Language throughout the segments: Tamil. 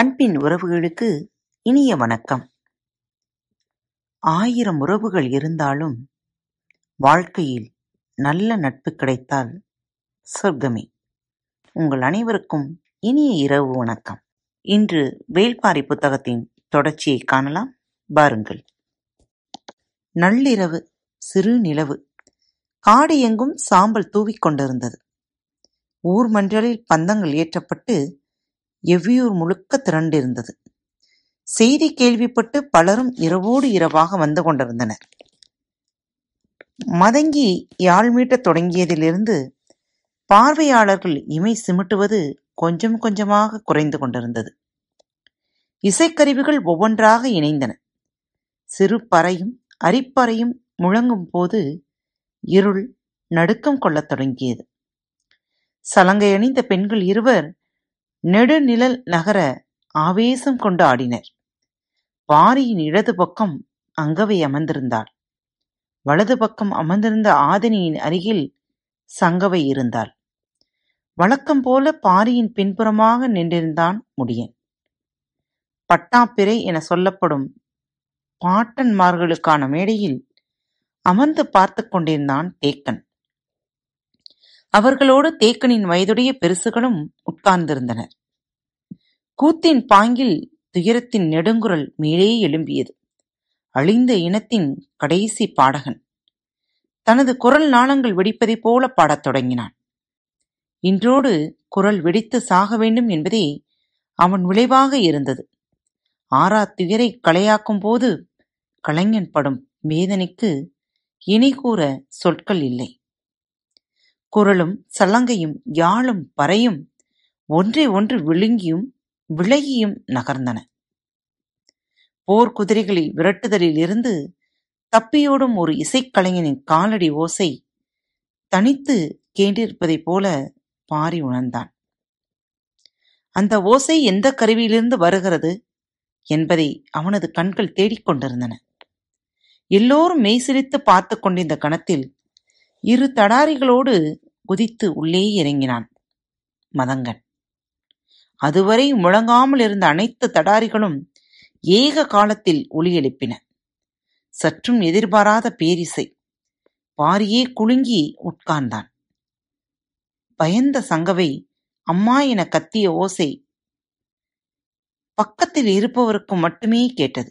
அன்பின் உறவுகளுக்கு இனிய வணக்கம். 1000 உறவுகள் இருந்தாலும் வாழ்க்கையில் நல்ல நட்பு கிடைத்தால் சொர்க்கமே. உங்கள் அனைவருக்கும் இனிய இரவு வணக்கம். இன்று வேள்பாரி புத்தகத்தின் தொடர்ச்சியை காணலாம், பாருங்கள். நள்ளிரவு, சிறு நிலவு. காடு எங்கும் சாம்பல் தூவிக்கொண்டிருந்தது. ஊர் மன்றலில் பந்தங்கள் ஏற்றப்பட்டு எவ்வியூர் முழுக்க திரண்டிருந்தது. செய்தி கேள்விப்பட்டு பலரும் இரவோடு இரவாக வந்து கொண்டிருந்தனர். மதங்கி யாழ் மீட்டத் தொடங்கியதிலிருந்து பார்வையாளர்கள் இமை சிமிட்டுவது கொஞ்சம் கொஞ்சமாக குறைந்து கொண்டிருந்தது. இசைக்கருவிகள் ஒவ்வொன்றாக இணைந்தன. சிறு பறையும் அரிப்பறையும் முழங்கும் போது இருள் நடுக்கம் கொள்ளத் தொடங்கியது. சலங்கை அணிந்த பெண்கள் இருவர் நெடுநிழல் நகர ஆவேசம் கொண்டு ஆடினர். பாரியின் இடது பக்கம் அங்கவை அமர்ந்திருந்தாள். வலது பக்கம் அமர்ந்திருந்த ஆதினியின் அருகில் சங்கவை இருந்தாள். வழக்கம் போல பாரியின் பின்புறமாக நின்றிருந்தான் முடியன். பட்டாப்பிறை என சொல்லப்படும் பாட்டன்மார்களுக்கான மேடையில் அமர்ந்து பார்த்து கொண்டிருந்தான் தேக்கன். அவர்களோடு தேக்கனின் வயதுடைய பெருசுகளும் உட்கார்ந்திருந்தனர். கூத்தின் பாங்கில் துயரத்தின் நெடுங்குரல் மேலே எழும்பியது. அழிந்த இனத்தின் கடைசி பாடகன் தனது குரல் நாளங்கள் வெடிப்பதை போல பாடத் தொடங்கினான். இன்றோடு குரல் வெடித்து சாக வேண்டும் என்பதே அவன் விளைவாக இருந்தது. ஆறா துயரை களையாக்கும் போது கலைஞன் படும் வேதனைக்கு இனி கூற சொற்கள் இல்லை. குரலும் சலங்கையும் யாழும் பறையும் ஒன்றை ஒன்று விழுங்கியும் விலகியும் நகர்ந்தன. போர் குதிரைகளை விரட்டுதலில் இருந்து தப்பியோடும் ஒரு இசைக்கலைஞனின் காலடி ஓசை தனித்து கேண்டிருப்பதைப் போல பாரி உணர்ந்தான். அந்த ஓசை எந்த கருவியிலிருந்து வருகிறது என்பதை அவனது கண்கள் தேடிக்கொண்டிருந்தன. எல்லோரும் மெய்சிலித்து பார்த்து கொண்டிருந்த கணத்தில் இரு தடாரிகளோடு குதித்து உள்ளே இறங்கினான் மதங்கன். அதுவரை முழங்காமல் இருந்த அனைத்து தடாரிகளும் ஏக காலத்தில் ஒலி எழுப்பின. சற்றும் எதிர்பாராத பேரிசை. பாரியே குலுங்கி உட்கார்ந்தான். பயந்த சங்கவை அம்மா என கத்திய ஓசை பக்கத்தில் இருப்பவருக்கு மட்டுமே கேட்டது.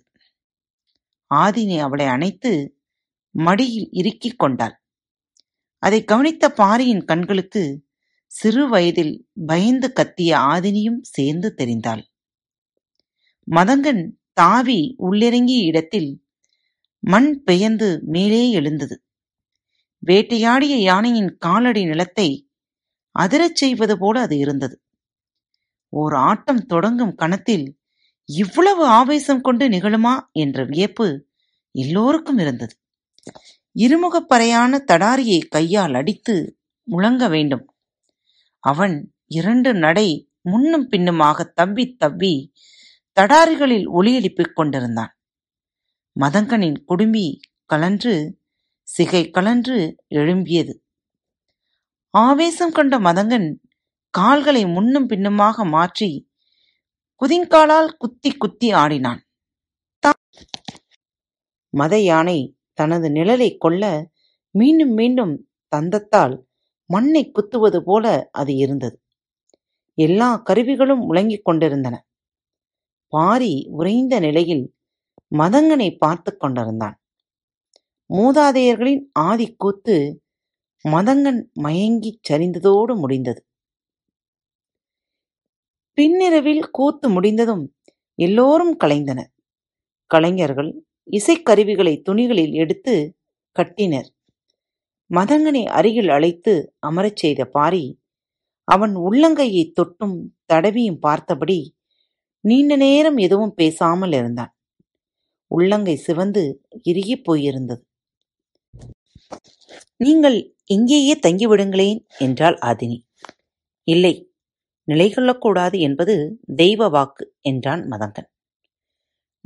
ஆதினி அவளை அணைத்து மடியில் இறுக்கிக் கொண்டாள். அதை கவனித்த பாரியின் கண்களுக்கு சிறு வயதில் பயந்து கத்திய ஆதினியும் சேர்ந்து தெரிந்தாள். மதங்கன் தாவி உள்ளிறங்கிய இடத்தில் மண் பெயர்ந்து மேலே எழுந்தது. வேட்டையாடிய யானையின் காலடி நிலத்தை அதிரச் செய்வது போல அது இருந்தது. ஓர் ஆட்டம் தொடங்கும் கணத்தில் இவ்வளவு ஆவேசம் கொண்டு நிகழுமா என்ற வியப்பு எல்லோருக்கும் இருந்தது. இருமுகப்பறையான தடாரியை கையால் அடித்து முழங்க வேண்டும். அவன் 2 நடை முன்னும் பின்னுமாக தப்பி தப்பி தடாரிகளில் ஒலியெழுப்பிக் கொண்டிருந்தான். மதங்கனின் குடுமி கலன்று சிகை கலன்று எழும்பியது. ஆவேசம் கண்ட மதங்கன் கால்களை முன்னும் பின்னுமாக மாற்றி குதிங்காலால் குத்தி குத்தி ஆடினான். மத யானை தனது நிழலை கொள்ள மீண்டும் மீண்டும் தந்தத்தால் மண்ணை குத்துவது போல அது இருந்தது. எல்லா கருவிகளும் முழங்கிக் கொண்டிருந்தன. பாரி உறைந்த நிலையில் மதங்கனை பார்த்து கொண்டிருந்தான். மூதாதையர்களின் ஆதி கூத்து மதங்கன் மயங்கிச் சரிந்ததோடு முடிந்தது. பின்னிரவில் கூத்து முடிந்ததும் எல்லோரும் கலைந்தனர். கலைஞர்கள் இசைக்கருவிகளை துணிகளில் எடுத்து கட்டினர். மதங்கனை அருகில் அழைத்து அமரச் செய்த பாரி அவன் உள்ளங்கையை தொட்டும் தடவியும் பார்த்தபடி நீண்ட நேரம் எதுவும் பேசாமல் இருந்தான். உள்ளங்கை சிவந்து இறுகி போயிருந்தது. நீங்கள் இங்கேயே தங்கிவிடுங்களேன் என்றாள் ஆதினி. இல்லை, நிலை கொள்ளக்கூடாது என்பது தெய்வ வாக்கு என்றான் மதங்கன்.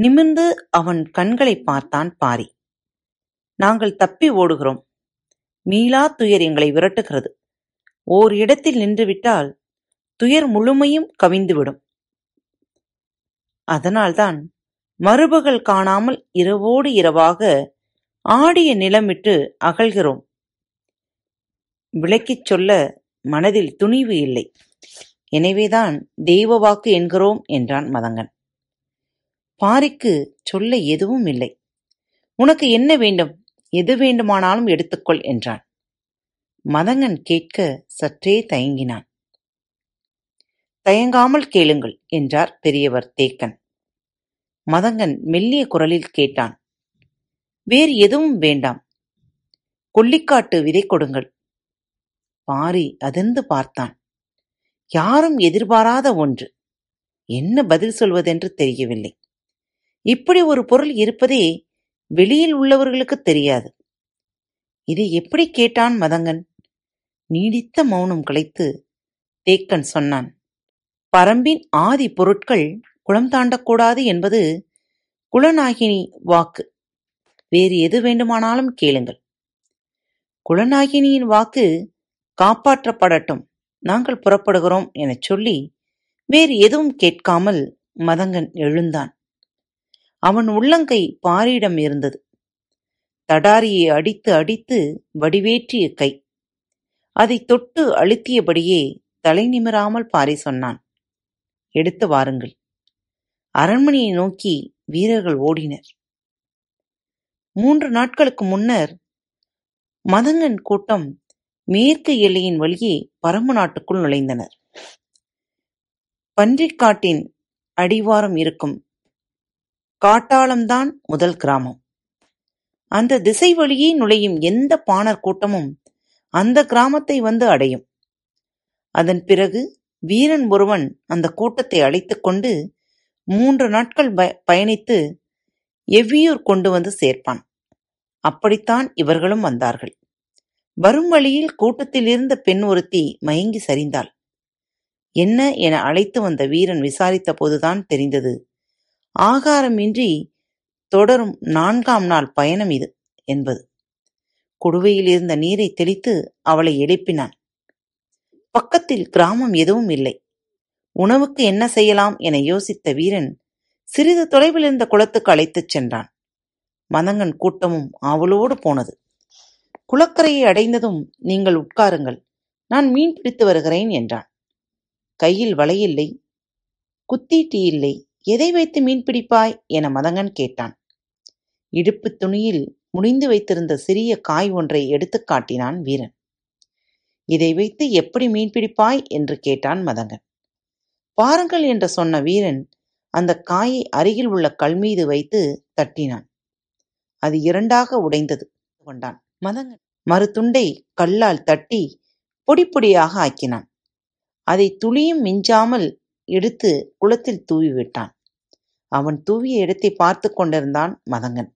நிமிர்ந்து அவன் கண்களை பார்த்தான் பாரி. நாங்கள் தப்பி ஓடுகிறோம். மீளாத் துயர் எங்களை விரட்டுகிறது. ஓர் இடத்தில் நின்றுவிட்டால் துயர் முழுமையும் கவிந்துவிடும். அதனால்தான் மறுபகல் காணாமல் இரவோடு இரவாக ஆடிய நிலமிட்டு அகழ்கிறோம். விளக்கிச் சொல்ல மனதில் துணிவு இல்லை. எனவேதான் தெய்வ வாக்கு என்கிறோம் என்றான் மதங்கன். பாரிக்கு சொல்ல எதுவும் இல்லை. உனக்கு என்ன வேண்டும், எது வேண்டுமானாலும் எடுத்துக்கொள் என்றான். மதங்கன் கேட்க சற்றே தயங்கினான். தயங்காமல் கேளுங்கள் என்றார் பெரியவர் தேக்கன். மதங்கன் மெல்லிய குரலில் கேட்டான், வேறு எதுவும் வேண்டாம், கொல்லிக்காட்டு விதை கொடுங்கள். பாரி அதிர்ந்து பார்த்தான். யாரும் எதிர்பாராத ஒன்று. என்ன பதில் சொல்வதென்று தெரியவில்லை. இப்படி ஒரு பொருள் இருப்பதே வெளியில் உள்ளவர்களுக்கு தெரியாது. இதை எப்படி கேட்டான் மதங்கன்? நீடித்த மௌனம் கலைத்து தேக்கன் சொன்னான், பரம்பின் ஆதி பொருட்கள் குளம் தாண்டக்கூடாது என்பது குலநாகினி வாக்கு. வேறு எது வேண்டுமானாலும் கேளுங்கள். குலநாகினியின் வாக்கு காப்பாற்றப்படட்டும், நாங்கள் புறப்படுகிறோம் எனச் சொல்லி வேறு எதுவும் கேட்காமல் மதங்கன் எழுந்தான். அவன் உள்ளங்கை பாரியிடம் இருந்தது. தடாரியை அடித்து அடித்து வடிவேற்றிய கை. அதை தொட்டு அழுத்தியபடியே தலை நிமிராமல் பாரி சொன்னான், எடுத்து வாருங்கள். அரண்மனையை நோக்கி வீரர்கள் ஓடினர். 3 நாட்களுக்கு முன்னர் மதங்கன் கூட்டம் மேற்கு எல்லையின் வழியே பரம்பு நாட்டுக்குள் நுழைந்தனர். பன்றிக்காட்டின் அடிவாரம் இருக்கும் காட்டாளம்தான் முதல் கிராமம். அந்த திசை வழியே நுழையும் எந்த பாணர் கூட்டமும் அந்த கிராமத்தை வந்து அடையும். அதன் பிறகு வீரன் ஒருவன் அந்த கூட்டத்தை அழைத்து கொண்டு 3 நாட்கள் பயணித்து எவ்வியூர் கொண்டு வந்து சேர்ப்பான். அப்படித்தான் இவர்களும் வந்தார்கள். வரும் வழியில் கூட்டத்தில் இருந்த பெண் ஒருத்தி மயங்கி சரிந்தாள். என்ன என அழைத்து வந்த வீரன் விசாரித்த போதுதான் தெரிந்தது, ஆகாரமின்றி தொடரும் 4ஆம் நாள் பயணம் இது என்பது. குடுவையில் இருந்த நீரை தெளித்து அவளை எழுப்பினான். பக்கத்தில் கிராமம் எதுவும் இல்லை. உணவுக்கு என்ன செய்யலாம் என யோசித்த வீரன் சிறிது தொலைவில் இருந்த குளத்துக்கு அழைத்துச் சென்றான். மதங்கன் கூட்டமும் ஆவலோடு போனது. குளக்கரையை அடைந்ததும், நீங்கள் உட்காருங்கள், நான் மீன் பிடித்து வருகிறேன் என்றான். கையில் வலையில்லை, குத்தீட்டி இல்லை, எதை வைத்து மீன் பிடிப்பாய் என மதங்கன் கேட்டான். இடுப்பு துணியில் முடிந்து வைத்திருந்த சிறிய காய் ஒன்றை எடுத்து காட்டினான் வீரன். இதை வைத்து எப்படி மீன் பிடிப்பாய் என்று கேட்டான் மதங்கன். பாருங்கள் என்று சொன்ன வீரன் அந்த காயை அருகில் உள்ள கல் மீது வைத்து தட்டினான். அது 2ஆக உடைந்தது கொண்டான். மதங்கன் மறுதுண்டை கல்லால் தட்டி பொடி பொடியாக ஆக்கினான். அதை துளியும் மிஞ்சாமல் எடுத்து குளத்தில் தூவிவிட்டான். அவன் தூவிய இடத்தை பார்த்து கொண்டிருந்தான் மதங்கன்.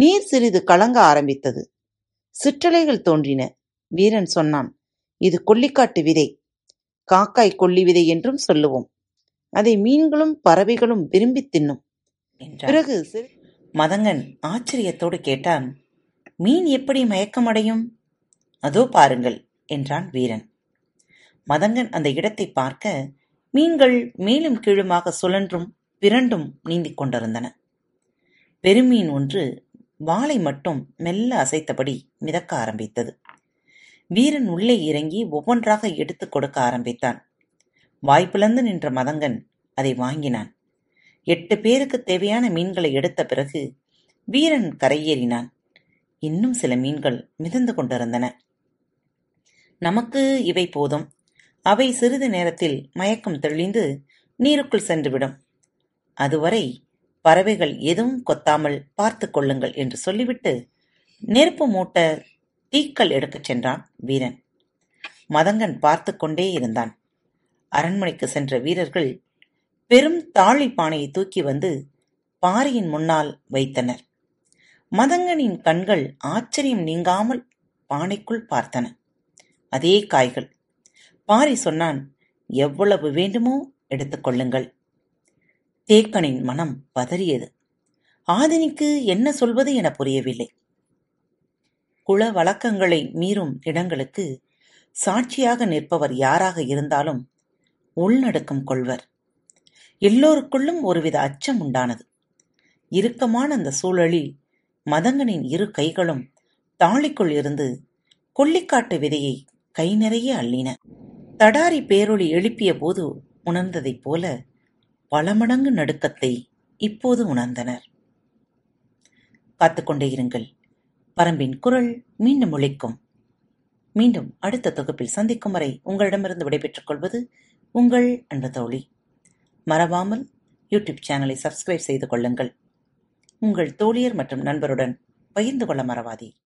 நீர் சிறிது கலங்க ஆரம்பித்தது. சிற்றலைகள் தோன்றின. வீரன் சொன்னான், இது கொல்லிக்காட்டு விதை, காக்காய் கொல்லி விதை என்றும் சொல்லுவோம். அதை மீன்களும் பறவைகளும் விரும்பி தின்னும். பிறகு மதங்கன் ஆச்சரியத்தோடு கேட்டான், மீன் எப்படி மயக்கமடையும்? அதோ பாருங்கள் என்றான் வீரன். மதங்கன் அந்த இடத்தை பார்க்க மீன்கள் மேலும் கீழுமாக சுழன்றும் பிறண்டும் நீந்திக் கொண்டிருந்தன. பெருமீன் ஒன்று வாளை மட்டும் மெல்ல அசைத்தபடி மிதக்க ஆரம்பித்தது. வீரன் உள்ளே இறங்கி ஒவ்வொன்றாக எடுத்து கொடுக்க ஆரம்பித்தான். வாய்ப்பிழந்து நின்ற மதங்கன் அதை வாங்கினான். 8 பேருக்கு தேவையான மீன்களை எடுத்த பிறகு வீரன் கரையேறினான். இன்னும் சில மீன்கள் மிதந்து கொண்டிருந்தன. நமக்கு இவை போதும், அவை சிறிது நேரத்தில் மயக்கம் தெளிந்து நீருக்குள் சென்றுவிடும், அதுவரை பறவைகள் எதுவும் கொத்தாமல் பார்த்து கொள்ளுங்கள் என்று சொல்லிவிட்டு நெருப்பு மூட்ட தீக்கல் எடுக்கச் சென்றான் வீரன். மதங்கன் பார்த்து கொண்டே இருந்தான். அரண்மனைக்கு சென்ற வீரர்கள் பெரும் தாழி பானையை தூக்கி வந்து பாரியின் முன்னால் வைத்தனர். மதங்கனின் கண்கள் ஆச்சரியம் நீங்காமல் பானைக்குள் பார்த்தன. அதே காய்கள். பாரி சொன்னான், எவ்வளவு வேண்டுமோ எடுத்துக்கொள்ளுங்கள். தேக்கனின் மனம் பதறியது. ஆதினிக்கு என்ன சொல்வது என புரியவில்லை. குல வழக்கங்களை மீறும் இடங்களுக்கு சாட்சியாக நிற்பவர் யாராக இருந்தாலும் உள்நடுக்கம் கொள்வர். எல்லோருக்குள்ளும் ஒருவித அச்சம் உண்டானது. இறுக்கமான அந்த சூழலில் மதங்கனின் இரு கைகளும் தாளிக்குள் இருந்து கொல்லிக்காட்டு விதையை கை நிறைய அள்ளின. தடாரி பேரொளி எழுப்பிய போது உணர்ந்ததைப் போல பல மடங்கு நடுக்கத்தை இப்போது உணர்ந்தனர். காத்துக்கொண்டே இருங்கள். பரம்பின் குரல் மீண்டும் ஒலிக்கும். மீண்டும் அடுத்த தொகுப்பில் சந்திக்கும் வரை உங்களிடமிருந்து விடைபெற்றுக் கொள்வது உங்கள் அன்பு தோழி. மறவாமல் யூடியூப் சேனலை சப்ஸ்கிரைப் செய்து கொள்ளுங்கள். உங்கள் தோழியர் மற்றும் நண்பருடன் பகிர்ந்து கொள்ள மறவாதீர்.